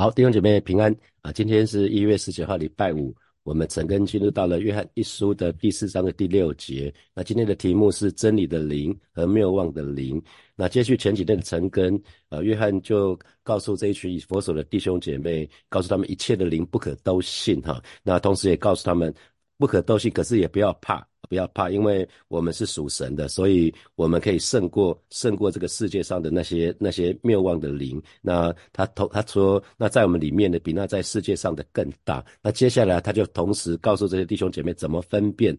好，弟兄姐妹平安啊！今天是1月19号，礼拜五，我们陈根进入到了约翰一书的第4章的第6节。那今天的题目是真理的灵和谬妄的灵。那接续前几天的陈根，约翰就告诉这一群以弗所的弟兄姐妹，告诉他们一切的灵不可都信哈。那同时也告诉他们不可都信，可是也不要怕。不要怕，因为我们是属神的，所以我们可以胜过这个世界上的那些谬妄的灵。那他说，那在我们里面的比那在世界上的更大。那接下来他就同时告诉这些弟兄姐妹怎么分辨。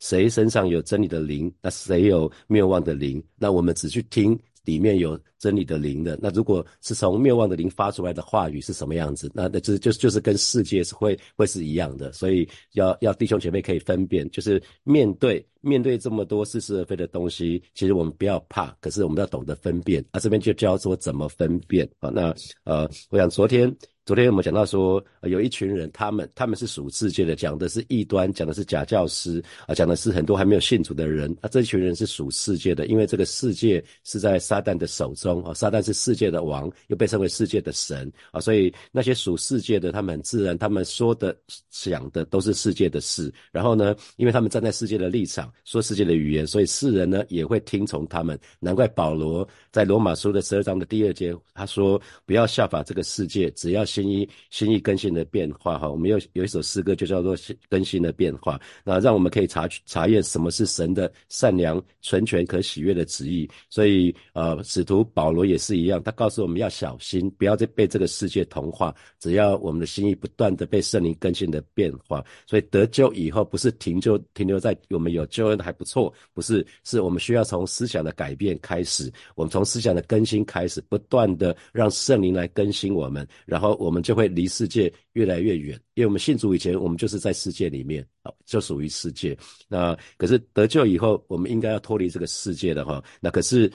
谁身上有真理的灵，那谁有谬妄的灵？那我们只去听里面有真理的灵的。那如果是从谬妄的灵发出来的话语是什么样子？那就是跟世界是会是一样的。所以要弟兄姐妹可以分辨，就是面对这么多似是而非的东西，其实我们不要怕，可是我们要懂得分辨。这边就教说怎么分辨。好，那我想昨天我们讲到说，有一群人，他们是属世界的，讲的是异端，讲的是假教师啊，讲的是很多还没有信主的人。这群人是属世界的，因为这个世界是在撒旦的手中啊，撒旦是世界的王，又被称为世界的神啊，所以那些属世界的，他们很自然，他们说的想的都是世界的事。然后呢，因为他们站在世界的立场，说世界的语言，所以世人呢也会听从他们。难怪保罗在罗马书的12章的第2节，他说不要效法这个世界，只要心意更新的变化。我们有一首诗歌就叫做更新的变化。那让我们可以查验什么是神的善良纯全可喜悦的旨意。所以使徒保罗也是一样，他告诉我们要小心，不要再被这个世界同化，只要我们的心意不断的被圣灵更新的变化。所以得救以后不是停留在我们有救恩还不错，不是，是我们需要从思想的改变开始，我们从思想的更新开始，不断的让圣灵来更新我们，然后我们就会离世界越来越远。因为我们信主以前，我们就是在世界里面，就属于世界。那可是得救以后，我们应该要脱离这个世界的。那可是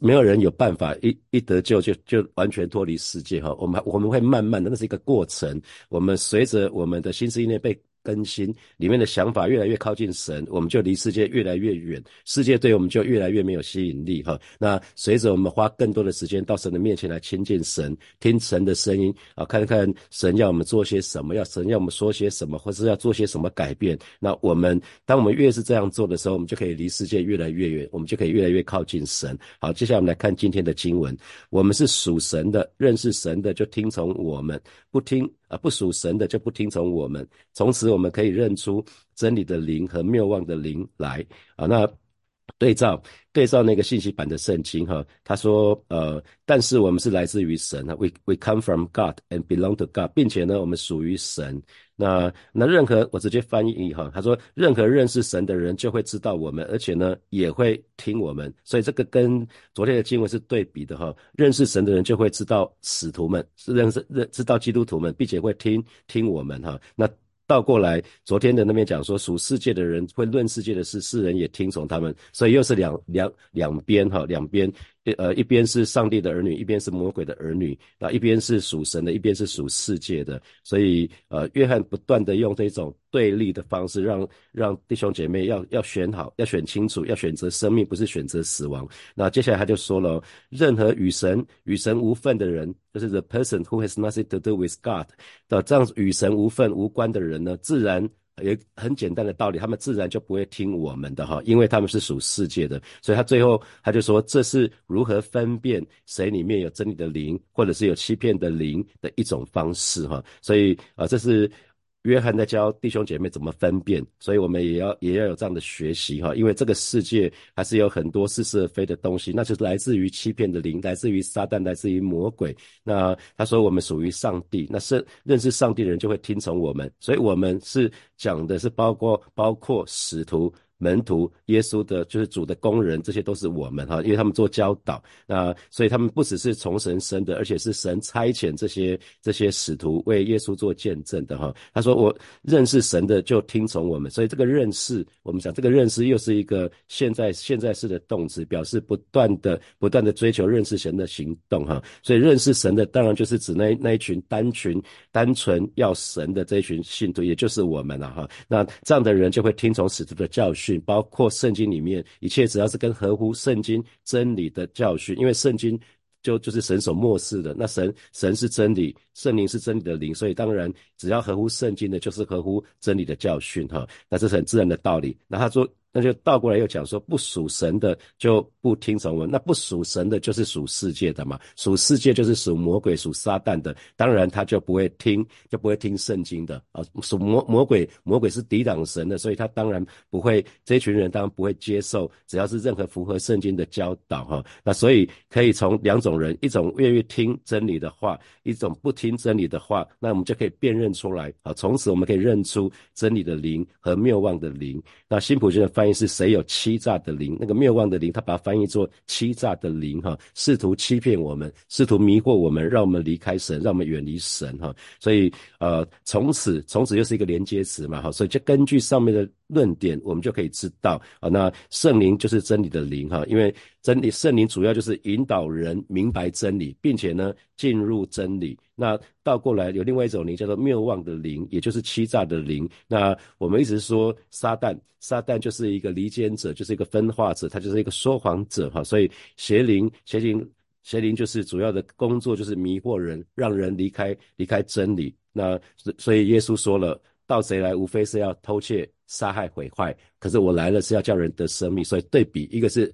没有人有办法一得救就完全脱离世界。我们会慢慢的，那是一个过程。我们随着我们的心思意念被更新，里面的想法越来越靠近神，我们就离世界越来越远，世界对我们就越来越没有吸引力。那随着我们花更多的时间到神的面前来亲近神，听神的声音看看神要我们做些什么，神要我们说些什么，或是要做些什么改变。那当我们越是这样做的时候，我们就可以离世界越来越远，我们就可以越来越靠近神。好，接下来我们来看今天的经文。我们是属神的，认识神的就听从我们，不属神的就不听从我们。从此我们可以认出真理的灵和谬妄的灵来。那对照那个信息版的圣经哈，他说但是我们是来自于神， we come from God and belong to God， 并且呢我们属于神。那任何，我直接翻译哈，他说任何认识神的人就会知道我们，而且呢也会听我们。所以这个跟昨天的经文是对比的哈，认识神的人就会知道使徒们，知道基督徒们，并且会听我们哈。那倒过来，昨天的那边讲说，属世界的人会论世界的事，世人也听从他们。所以又是两边，一边是上帝的儿女，一边是魔鬼的儿女。那一边是属神的，一边是属世界的。所以约翰不断的用这种对立的方式，让弟兄姐妹要选好，要选清楚，要选择生命，不是选择死亡。那接下来他就说了，任何与神无份的人，就是 the person who has nothing to do with God， 这样与神无份无关的人呢，自然有很简单的道理，他们自然就不会听我们的，因为他们是属世界的。所以他最后他就说，这是如何分辨谁里面有真理的灵，或者是有欺骗的灵的一种方式。所以这是约翰在教弟兄姐妹怎么分辨。所以我们也要有这样的学习，因为这个世界还是有很多似是而非的东西，那就是来自于欺骗的灵，来自于撒旦，来自于魔鬼。那他说我们属于上帝，那是认识上帝的人就会听从我们。所以我们是讲的是包括使徒、门徒、耶稣的，就是主的工人，这些都是我们，因为他们做教导。那所以他们不只是从神生的，而且是神差遣这些使徒为耶稣做见证的。他说我认识神的就听从我们。所以这个认识，我们讲这个认识又是一个现在式的动词，表示不断的追求认识神的行动。所以认识神的当然就是指那一群单纯要神的这一群信徒，也就是我们。那这样的人就会听从使徒的教训，包括圣经里面一切只要是跟合乎圣经真理的教训，因为圣经就是神所漠视的。那神是真理，圣灵是真理的灵，所以当然只要合乎圣经的就是合乎真理的教训哈。那这是很自然的道理。那他说那就倒过来又讲说，不属神的就不听从我们，那不属神的就是属世界的嘛，属世界就是属魔鬼属撒旦的，当然他就不会听圣经的啊。属魔鬼是抵挡神的，所以他当然不会，这群人当然不会接受只要是任何符合圣经的教导哈。那所以可以从两种人，一种愿意听真理的话，一种不听真理的话，那我们就可以辨认出来啊。从此我们可以认出真理的灵和谬妄的灵。那新普京的翻译是谁有欺诈的灵，那个谬妄的灵他把它翻译作欺诈的灵哈，试图欺骗我们，试图迷惑我们，让我们离开神，让我们远离神哈。所以从此又是一个连接词嘛哈，所以就根据上面的论点我们就可以知道啊，那圣灵就是真理的灵哈，因为圣灵主要就是引导人明白真理，并且呢进入真理。那倒过来有另外一种灵叫做谬妄的灵，也就是欺诈的灵。那我们一直说撒旦就是一个离间者，就是一个分化者，他就是一个说谎者哈，所以邪灵就是主要的工作就是迷惑人，让人离开真理。那所以耶稣说了，盗贼来无非是要偷窃杀害毁坏，可是我来了是要叫人得生命。所以对比，一个是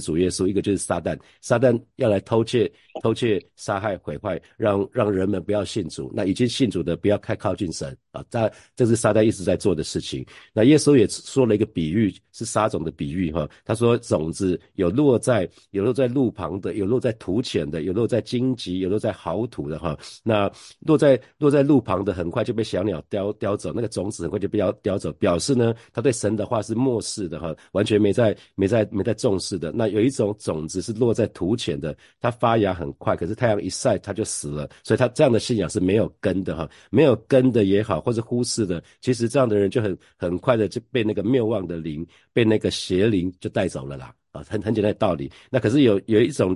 主耶稣，一个就是撒旦要来偷窃杀害毁坏，让人们不要信主，那已经信主的不要太靠近神啊，这是撒旦一直在做的事情。那耶稣也说了一个比喻，是撒种的比喻哈，他说种子有落在路旁的，有落在土浅的，有落在荆棘，有落在好土的哈。那落在路旁的很快就被小鸟叼走，那个种子很快就被叼走，表示呢他对神的话是漠视的哈，完全没在重视的。那有一种种子是落在土浅的，它发芽很快，可是太阳一晒它就死了，所以它这样的信仰是没有根的哈，没有根的也好，或是忽视的，其实这样的人就很快的就被那个谬妄的灵，被那个邪灵就带走了啦啊，很简单的道理。那可是有一种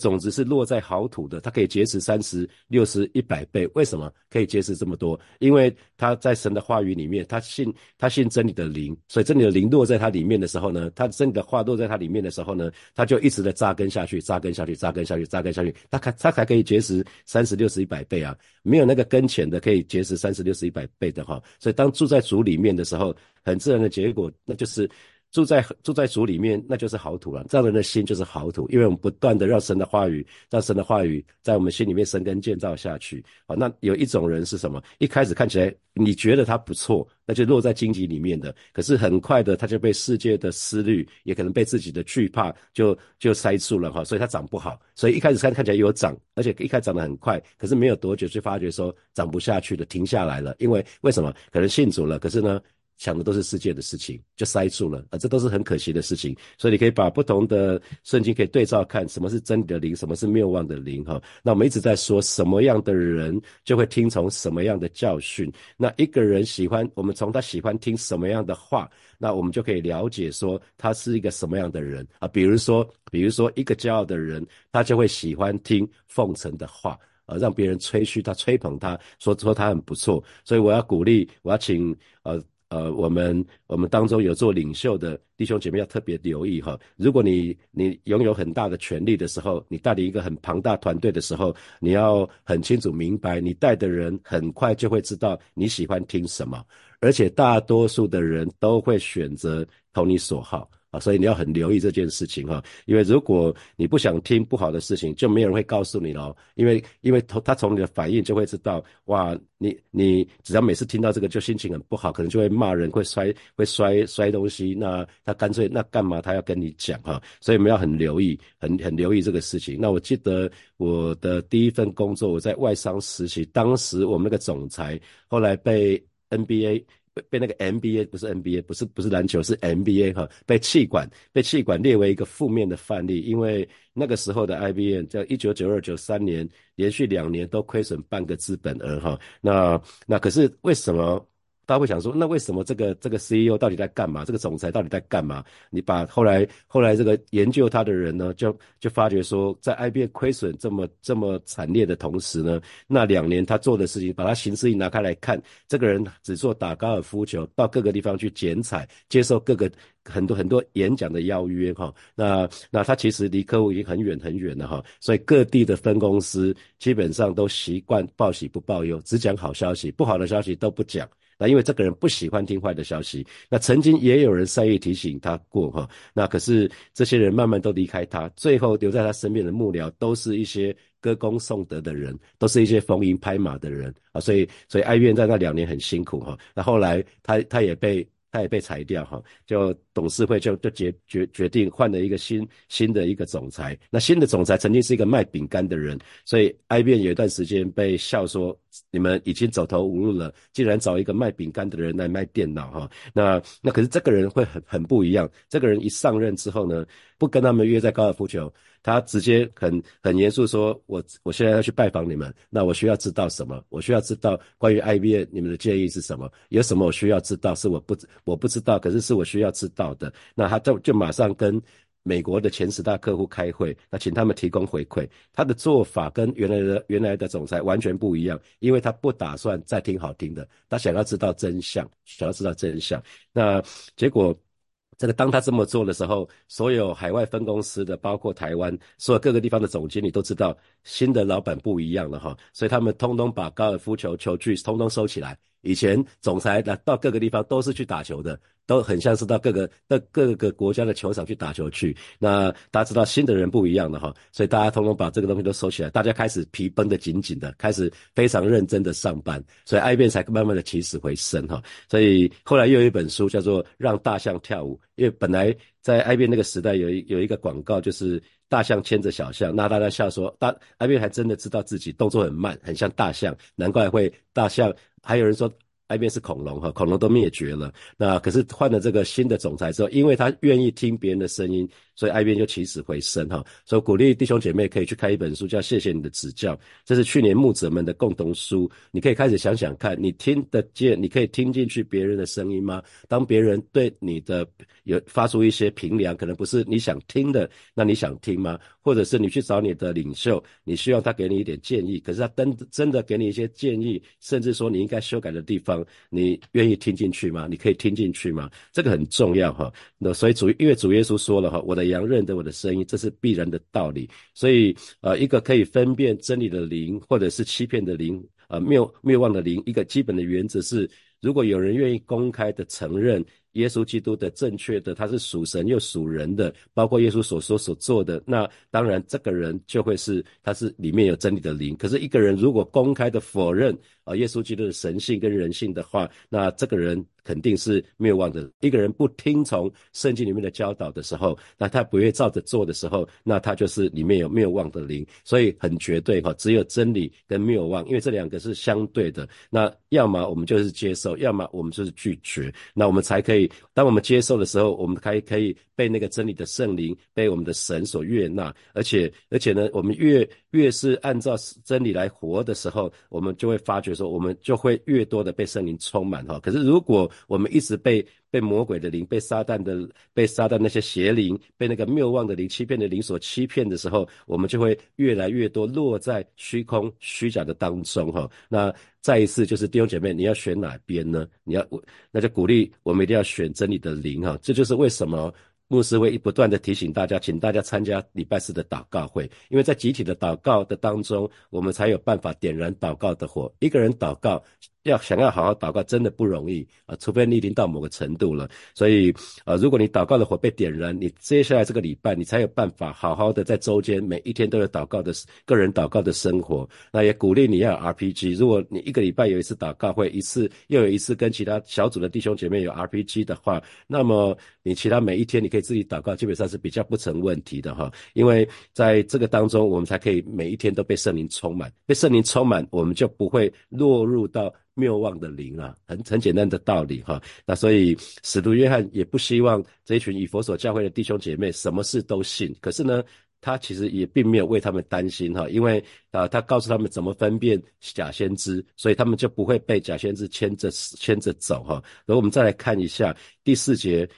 种子是落在好土的，它可以结实30、60、100倍。为什么可以结实这么多？因为他在神的话语里面，他信真理的灵，所以真理的灵落在他里面的时候呢，他真理的话落在他里面的时候呢，他就一直的扎根下去，他才可以结实30、60、100倍啊。没有那个根浅的可以结实30、60、100倍的哈。所以当住在主里面的时候，很自然的结果那就是住在主里面，那就是好土了。这样人的心就是好土，因为我们不断的让神的话语在我们心里面生根建造下去啊。那有一种人是什么？一开始看起来你觉得他不错，那就落在荆棘里面的，可是很快的他就被世界的思虑，也可能被自己的惧怕就塞住了哈，所以他长不好。所以一开始看起来有长，而且一开始长得很快，可是没有多久就发觉说长不下去了，停下来了。因为为什么？可能信主了，可是呢想的都是世界的事情，就塞住了啊，这都是很可惜的事情。所以你可以把不同的圣经可以对照看，什么是真理的灵，什么是谬妄的灵哈。那我们一直在说什么样的人就会听从什么样的教训，那一个人我们从他喜欢听什么样的话，那我们就可以了解说他是一个什么样的人啊。比如说一个骄傲的人，他就会喜欢听奉承的话啊，让别人吹嘘他，吹捧他，说他很不错。所以我要请我们当中有做领袖的弟兄姐妹要特别留意哈，如果你拥有很大的权力的时候，你带领一个很庞大团队的时候，你要很清楚明白，你带的人很快就会知道你喜欢听什么，而且大多数的人都会选择投你所好啊，所以你要很留意这件事情哈，因为如果你不想听不好的事情，就没有人会告诉你了，因为他从你的反应就会知道，哇，你只要每次听到这个就心情很不好，可能就会骂人，会摔东西，那他干脆那干嘛他要跟你讲哈，所以我们要很留意，很留意这个事情。那我记得我的第一份工作，我在外商实习，当时我们那个总裁后来被那个 NBA 不是篮球，是 NBA 哈，被气管列为一个负面的范例，因为那个时候的 IBM 在1992、93年连续2年都亏损半个资本额哈。那可是为什么大家会想说，那为什么这个 CEO 到底在干嘛？这个总裁到底在干嘛？你把后来这个研究他的人呢，就发觉说，在 IBM 亏损这么惨烈的同时呢，那2年他做的事情，把他行事历拿开来看，这个人只做打高尔夫球，到各个地方去剪彩，接受各个很多演讲的邀约哈。那他其实离客户已经很远很远了哈，所以各地的分公司基本上都习惯报喜不报忧，只讲好消息，不好的消息都不讲。那因为这个人不喜欢听坏的消息，那曾经也有人善意提醒他过哈，那可是这些人慢慢都离开他，最后留在他身边的幕僚都是一些歌功颂德的人，都是一些逢迎拍马的人啊，所以哀怨在那2年很辛苦哈。那后来他也被裁掉哈，就董事会就决定换了一个新的一个总裁。那新的总裁曾经是一个卖饼干的人，所以 IBM 有一段时间被笑说，你们已经走投无路了，竟然找一个卖饼干的人来卖电脑哈。那可是这个人会很不一样，这个人一上任之后呢，不跟他们约在高尔夫球，他直接很严肃说，我现在要去拜访你们，那我需要知道什么？我需要知道关于 IBM 你们的建议是什么？有什么我需要知道是我不知道，可是是我需要知道的。那他就马上跟美国的前10大客户开会，那请他们提供回馈。他的做法跟原来的总裁完全不一样，因为他不打算再听好听的，他想要知道真相，想要知道真相。那结果这个当他这么做的时候，所有海外分公司的，包括台湾，所有各个地方的总经理都知道新的老板不一样了哈，所以他们通通把高尔夫球球具通通收起来。以前总裁到各个地方都是去打球的，都很像是到各个国家的球场去打球去。那大家知道新的人不一样了哈，所以大家通通把这个东西都收起来，大家开始皮绷得紧紧的，开始非常认真的上班，所以IBM才慢慢的起死回生哈。所以后来又有一本书叫做《让大象跳舞》，因为本来在IBM那个时代有一个广告，就是大象牵着小象，那大家笑说IBM还真的知道自己动作很慢，很像大象，难怪会大象。还有人说IBM是恐龙，恐龙都灭绝了。那可是换了这个新的总裁之后，因为他愿意听别人的声音，所以IBM就起死回生。所以鼓励弟兄姐妹可以去看一本书叫《谢谢你的指教》，这是去年牧者们的共同书。你可以开始想想看，你听得见，你可以听进去别人的声音吗？当别人对你的有发出一些评量，可能不是你想听的，那你想听吗？或者是你去找你的领袖，你希望他给你一点建议，可是他真的给你一些建议，甚至说你应该修改的地方，你愿意听进去吗？你可以听进去吗？这个很重要哈。那所以因为主耶稣说了哈，我的羊认得我的声音，这是必然的道理。所以一个可以分辨真理的灵，或者是欺骗的灵，谬妄的灵，一个基本的原则是，如果有人愿意公开的承认耶稣基督的正确的，他是属神又属人的，包括耶稣所说所做的，那当然这个人就会是他是里面有真理的灵。可是一个人如果公开的否认耶稣基督的神性跟人性的话，那这个人肯定是谬妄的。一个人不听从圣经里面的教导的时候，那他不会照着做的时候，那他就是里面有谬妄的灵。所以很绝对只有真理跟谬妄，因为这2个是相对的，那要么我们就是接受，要么我们就是拒绝。那我们才可以，当我们接受的时候，我们可以被那个真理的圣灵，被我们的神所悦纳。而且呢，我们越是按照真理来活的时候，我们就会发觉说，我们就会越多的被圣灵充满。可是如果我们一直被魔鬼的灵，被撒旦那些邪灵，被那个谬妄的灵，欺骗的灵所欺骗的时候，我们就会越来越多落在虚空虚假的当中那再一次就是弟兄姐妹，你要选哪边呢？那就鼓励我们一定要选真理的灵这就是为什么牧师会不断的提醒大家，请大家参加礼拜4的祷告会，因为在集体的祷告的当中，我们才有办法点燃祷告的火。一个人祷告，想要好好祷告真的不容易除非你已经到某个程度了。所以如果你祷告的火被点燃，你接下来这个礼拜你才有办法好好的在周间每一天都有祷告的个人祷告的生活。那也鼓励你要有 RPG， 如果你一个礼拜有一次祷告会，一次又有一次跟其他小组的弟兄姐妹有 RPG 的话，那么你其他每一天你可以自己祷告，基本上是比较不成问题的因为在这个当中我们才可以每一天都被圣灵充满，我们就不会落入到谬妄的灵啊，很简单的道理那所以使徒约翰也不希望这一群以弗所教会的弟兄姐妹什么事都信，可是呢他其实也并没有为他们担心哈，因为他告诉他们怎么分辨假先知，所以他们就不会被假先知牵着走哈。然后我们再来看一下第四节，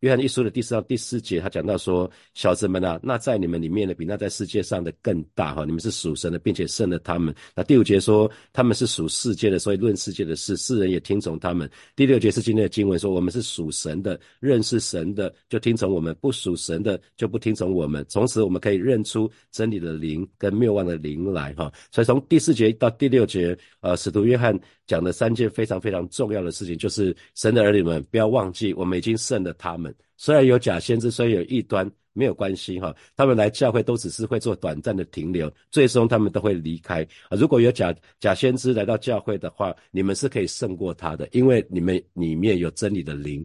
约翰一书的第4章第4节，他讲到说，小子们啊，那在你们里面的比那在世界上的更大哈，你们是属神的，并且胜了他们。那第5节说，他们是属世界的，所以论世界的事，世人也听从他们。第6节是今天的经文说，我们是属神的，认识神的就听从我们，不属神的就不听从我们。从此我们可以认出真理的灵跟谬妄的灵来哈。所以从第4节到第6节，使徒约翰讲的三件非常非常重要的事情，就是神的儿女们不要忘记，我们已经胜了他们。虽然有假先知，虽然有异端，没有关系哈，他们来教会都只是会做短暂的停留，最终他们都会离开。如果有假先知来到教会的话，你们是可以胜过他的，因为你们里面有真理的灵，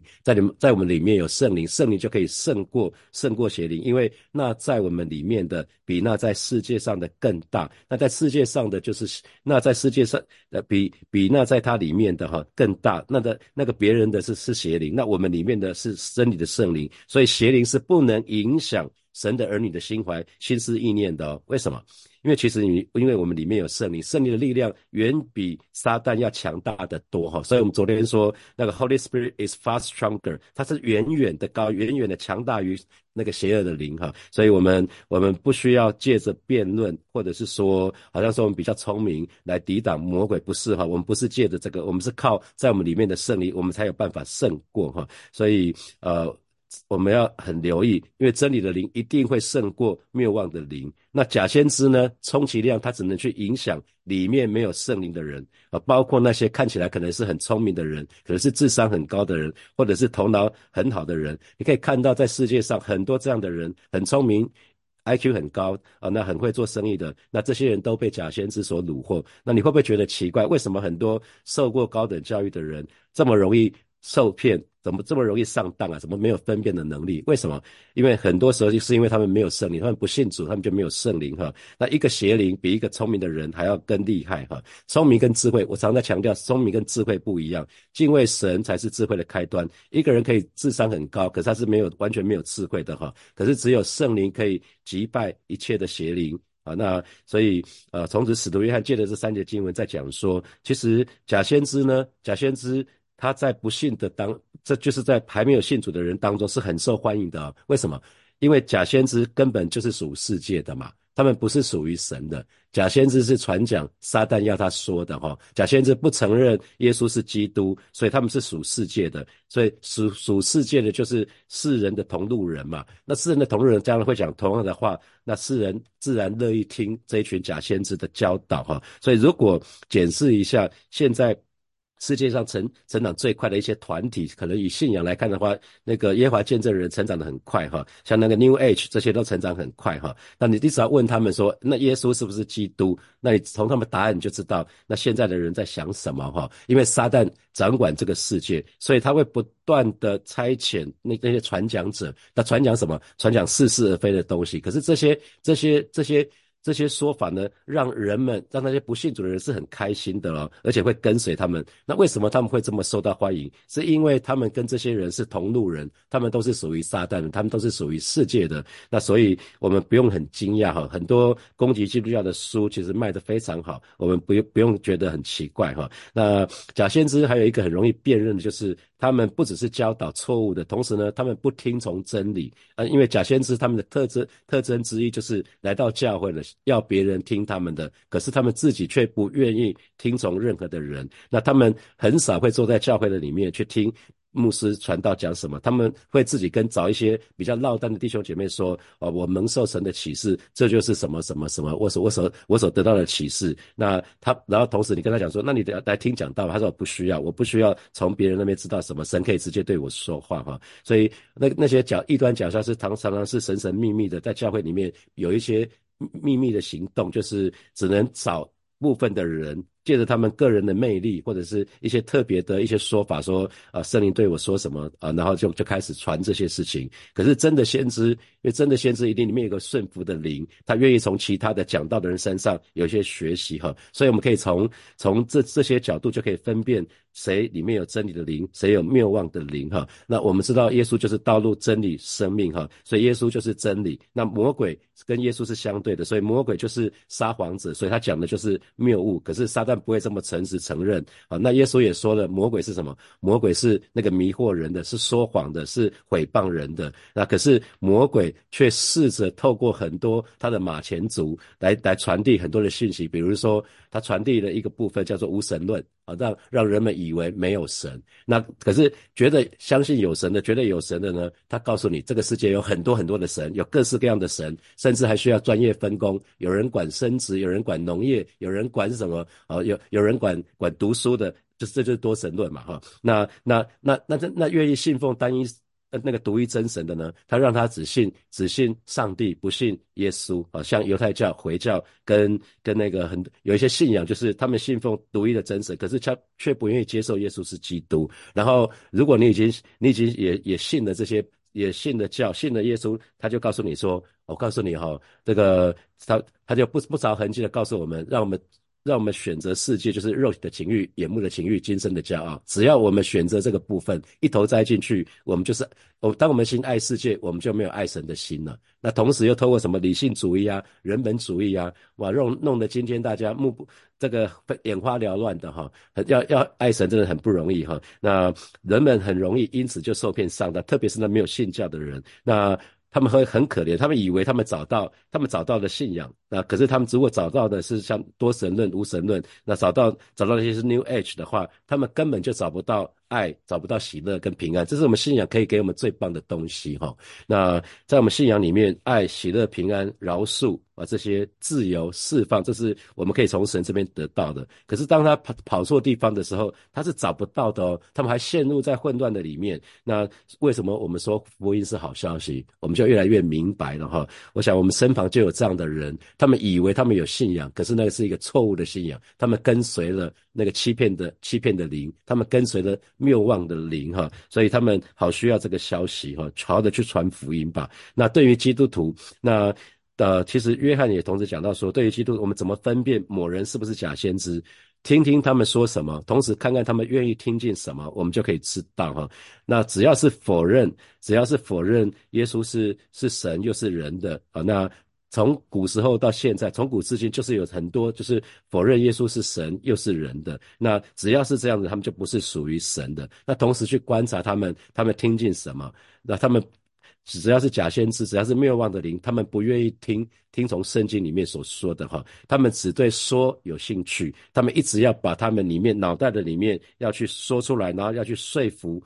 在我们里面有圣灵，圣灵就可以胜过邪灵，因为那在我们里面的比那在世界上的更大，那在世界上的就是那在世界上比那在他里面的哈更大，那个别人的是邪灵，那我们里面的是真理的圣灵，所以邪灵是不能影响神的儿女的心怀心思意念的哦。为什么？因为其实因为我们里面有圣灵，圣灵的力量远比撒旦要强大的多哈，所以我们昨天说那个 Holy Spirit is far stronger， 它是远远的高，远远的强大于那个邪恶的灵哈，所以我们不需要借着辩论或者是说好像说我们比较聪明来抵挡魔鬼，不是哈，我们不是借着这个，我们是靠在我们里面的圣灵，我们才有办法胜过哈，所以我们要很留意，因为真理的灵一定会胜过谬妄的灵。那假先知呢，充其量他只能去影响里面没有圣灵的人，包括那些看起来可能是很聪明的人，可能是智商很高的人，或者是头脑很好的人。你可以看到在世界上很多这样的人，很聪明，IQ 很高那很会做生意的，那这些人都被假先知所虏获。那你会不会觉得奇怪，为什么很多受过高等教育的人这么容易受骗，怎么这么容易上当啊？怎么没有分辨的能力？为什么？因为很多时候就是因为他们没有圣灵，他们不信主，他们就没有圣灵哈。那一个邪灵比一个聪明的人还要更厉害哈。聪明跟智慧，我常在强调，聪明跟智慧不一样，敬畏神才是智慧的开端。一个人可以智商很高，可是他是完全没有智慧的哈。可是只有圣灵可以击败一切的邪灵。那所以从此使徒约翰借着这3节经文在讲说，其实假先知他在不信的这就是在还没有信主的人当中是很受欢迎的哦。为什么？因为假先知根本就是属世界的嘛，他们不是属于神的。假先知是传讲撒旦要他说的哈，假先知不承认耶稣是基督，所以他们是属世界的，所以属世界的就是世人的同路人嘛。那世人的同路人当然会讲同样的话，那世人自然乐意听这一群假先知的教导哈。所以如果检视一下现在世界上成长最快的一些团体，可能以信仰来看的话，那个耶和华见证人成长得很快哈，像那个 New Age 这些都成长很快哈。那你至少问他们说，那耶稣是不是基督？那你从他们答案你就知道，那现在的人在想什么哈。因为撒旦掌管这个世界，所以他会不断的差遣那些传讲者，那传讲什么？传讲似是而非的东西。可是这些说法呢，让那些不信主的人是很开心的哦，而且会跟随他们。那为什么他们会这么受到欢迎？是因为他们跟这些人是同路人，他们都是属于撒旦的，他们都是属于世界的。那所以我们不用很惊讶哈，很多攻击基督教的书其实卖得非常好，我们不用觉得很奇怪哈。那假先知还有一个很容易辨认的就是，他们不只是教导错误的，同时呢，他们不听从真理。因为假先知他们的特征之一就是来到教会了，要别人听他们的，可是他们自己却不愿意听从任何的人。那他们很少会坐在教会的里面去听牧师传道讲什么，他们会自己找一些比较落单的弟兄姐妹说，我蒙受神的启示，这就是什么什么什么，我所得到的启示。那然后同时你跟他讲说，那你来听讲道，他说我不需要从别人那边知道什么，神可以直接对我说话哈。所以那些异端假教师常常是神神秘秘的，在教会里面有一些秘密的行动，就是只能找部分的人，借着他们个人的魅力或者是一些特别的一些说法说，圣灵对我说什么然后就开始传这些事情。可是真的先知，因为真的先知一定里面有个顺服的灵，他愿意从其他的讲道的人身上有一些学习哈。所以我们可以从这些角度就可以分辨谁里面有真理的灵，谁有谬妄的灵哈。那我们知道耶稣就是道路、真理、生命哈，所以耶稣就是真理。那魔鬼跟耶稣是相对的，所以魔鬼就是撒谎者，所以他讲的就是谬误。可是撒旦不会这么诚实承认啊。那耶稣也说了，魔鬼是什么？魔鬼是那个迷惑人的，是说谎的，是毁谤人的。那可是魔鬼却试着透过很多他的马前卒来传递很多的讯息，比如说他传递了一个部分叫做无神论啊，让人们以为没有神。那可是觉得相信有神的，觉得有神的呢，他告诉你这个世界有很多很多的神，有各式各样的神，甚至还需要专业分工，有人管生殖，有人管农业，有人管什么啊，有人管读书的，这就是多神论嘛哈。那愿意信奉单一那个独一真神的呢，他让他只信上帝，不信耶稣啊。像犹太教、回教跟那个有一些信仰，就是他们信奉独一的真神，可是他却不愿意接受耶稣是基督。然后如果你已经也信了这些，也信了教，信了耶稣，他就告诉你说，我告诉你齁，这个他就不着痕迹的告诉我们，让我们选择世界，就是肉体的情欲、眼目的情欲、今生的骄傲。只要我们选择这个部分，一头栽进去，我们就是当我们心爱世界，我们就没有爱神的心了。那同时又透过什么理性主义啊、人本主义啊，哇，弄得今天大家这个眼花缭乱的哈。要爱神真的很不容易哈。那人们很容易因此就受骗上当，特别是那没有信教的人，那他们会很可怜，他们以为他们找到了信仰，那可是他们如果找到的是像多神论、无神论，那找到那些是 New Age 的话，他们根本就找不到爱，找不到喜乐跟平安。这是我们信仰可以给我们最棒的东西齁。那在我们信仰里面，爱、喜乐、平安、饶恕啊，这些自由、释放，这是我们可以从神这边得到的。可是当他跑错地方的时候，他是找不到的哦，他们还陷入在混乱的里面。那为什么我们说福音是好消息？我们就越来越明白了齁。我想我们身旁就有这样的人，他们以为他们有信仰，可是那个是一个错误的信仰，他们跟随了那个欺骗的灵，他们跟随了谬妄的灵哈，所以他们好需要这个消息哈，好的去传福音吧。那对于基督徒，那其实约翰也同时讲到说，对于基督徒，我们怎么分辨某人是不是假先知？听听他们说什么，同时看看他们愿意听进什么，我们就可以知道哈。那只要是否认耶稣是神又是人的啊，那。从古时候到现在，从古至今，就是有很多就是否认耶稣是神又是人的。那只要是这样子，他们就不是属于神的。那同时去观察他们听进什么，那他们只要是假先知，只要是谬妄的灵，他们不愿意听从圣经里面所说的哈，他们只对说有兴趣，他们一直要把他们里面脑袋的里面要去说出来，然后要去说服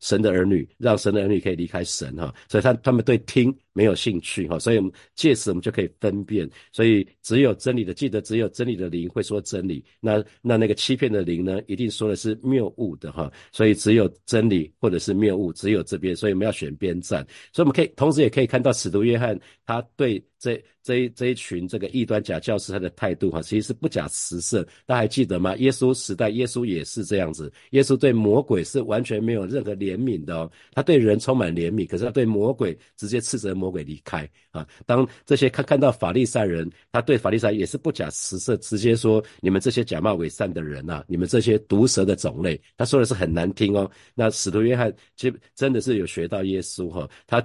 神的儿女，让神的儿女可以离开神哈，所以他们对听没有兴趣哈，所以我们借此我们就可以分辨，所以只有真理的，记得只有真理的灵会说真理，那个欺骗的灵呢，一定说的是谬误的哈，所以只有真理或者是谬误，只有这边，所以我们要选边站，所以我们可以同时也可以看到使徒约翰他对这一群这个异端假教师他的态度哈，其实是不假辞色。大家还记得吗？耶稣时代，耶稣也是这样子。耶稣对魔鬼是完全没有任何怜悯的哦，他对人充满怜悯，可是他对魔鬼直接斥责魔鬼离开啊。当这些看到法利赛人，他对法利赛也是不假辞色，直接说你们这些假冒伪善的人啊，你们这些毒蛇的种类，他说的是很难听哦。那使徒约翰其实真的是有学到耶稣哈，他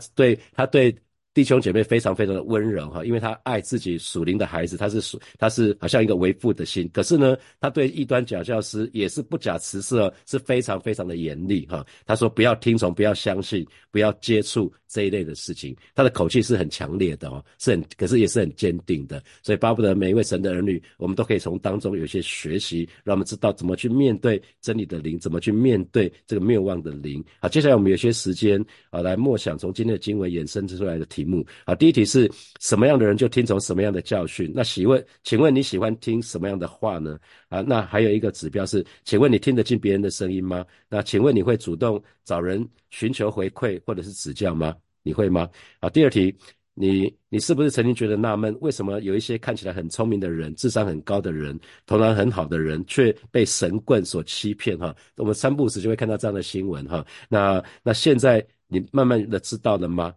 对弟兄姐妹非常非常的温柔哈，因为他爱自己属灵的孩子，他是好像一个为父的心。可是呢，他对异端假教师也是不假辞色哦，是非常非常的严厉哈。他说不要听从，不要相信，不要接触这一类的事情。他的口气是很强烈的哦，可是也是很坚定的。所以巴不得每一位神的儿女，我们都可以从当中有些学习，让我们知道怎么去面对真理的灵，怎么去面对这个谬妄的灵。好，接下来我们有些时间啊，来默想从今天的经文衍生出来的题目。好，第一题是什么样的人就听从什么样的教训。那请问你喜欢听什么样的话呢？啊，那还有一个指标是，请问你听得进别人的声音吗？那请问你会主动找人寻求回馈或者是指教吗？你会吗？啊，第二题，你是不是曾经觉得纳闷，为什么有一些看起来很聪明的人、智商很高的人、头脑很好的人，却被神棍所欺骗哈？我们三不五时就会看到这样的新闻哈。那现在你慢慢的知道了吗？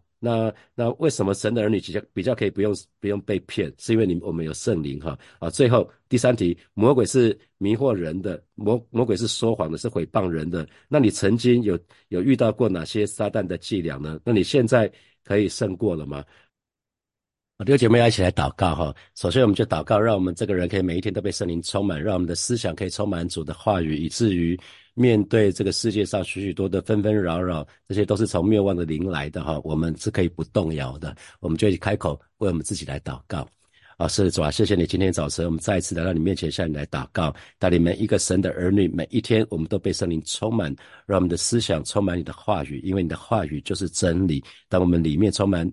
那为什么神的儿女比较可以不用被骗，是因为我们有圣灵哈。啊，最后第三题，魔鬼是迷惑人的，魔鬼是说谎的，是毁谤人的。那你曾经有遇到过哪些撒旦的伎俩呢？那你现在可以胜过了吗？弟兄姐妹要一起来祷告哈。首先我们就祷告，让我们这个人可以每一天都被圣灵充满，让我们的思想可以充满主的话语，以至于面对这个世界上许许多的纷纷扰扰，这些都是从谬妄的灵来的哈，我们是可以不动摇的。我们就一开口为我们自己来祷告。啊，是主啊，谢谢你今天早晨我们再一次来到你面前向你来祷告，带领每一个神的儿女，每一天我们都被圣灵充满，让我们的思想充满你的话语，因为你的话语就是真理。当我们里面充满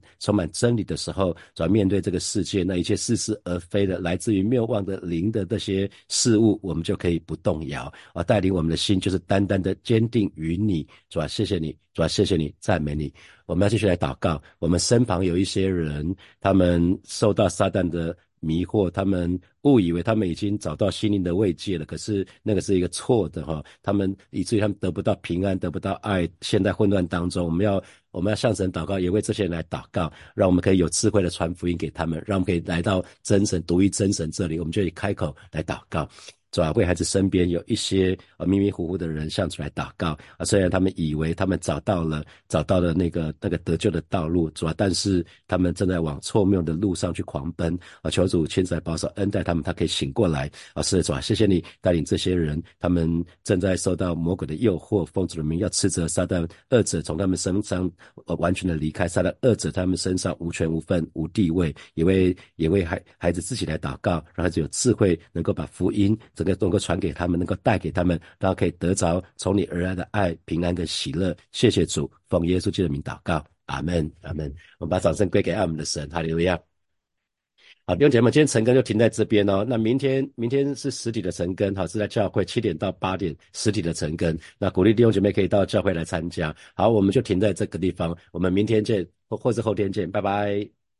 真理的时候，主要面对这个世界那一切似是而非的来自于谬妄的灵的这些事物，我们就可以不动摇啊，带领我们的心就是单单的坚定于你。主啊，谢谢你，主啊，谢谢你，赞美你。我们要继续来祷告，我们身旁有一些人，他们受到撒旦的迷惑，他们误以为他们已经找到心灵的慰藉了，可是那个是一个错的哈。他们以至于他们得不到平安，得不到爱，陷在混乱当中。我们要向神祷告，也为这些人来祷告，让我们可以有智慧的传福音给他们，让我们可以来到真神独一真神这里。我们就以开口来祷告。主啊，为孩子身边有一些迷迷糊糊的人向主来祷告啊，虽然他们以为他们找到了那个得救的道路，主啊，但是他们正在往错谬的路上去狂奔啊，求主亲自来保守恩待他们，他可以醒过来啊。是的，主啊，谢谢你带领这些人，他们正在受到魔鬼的诱惑，奉主的名要斥责撒旦恶者，从他们身上完全的离开。撒旦恶者他们身上无权无分无地位，也为孩子自己来祷告，让孩子有智慧能够把福音能够传给他们，能够带给他们，让他可以得着从你而来的爱、平安跟喜乐。谢谢主，奉耶稣基督的名祷告，阿们，阿们。我们把掌声归给爱我们的神，哈利路亚。好，弟兄姐妹，今天晨更就停在这边哦。那明天是实体的晨更，好，是在教会7点到8点实体的晨更。那鼓励弟兄姐妹可以到教会来参加。好，我们就停在这个地方，我们明天见，或是后天见，拜拜。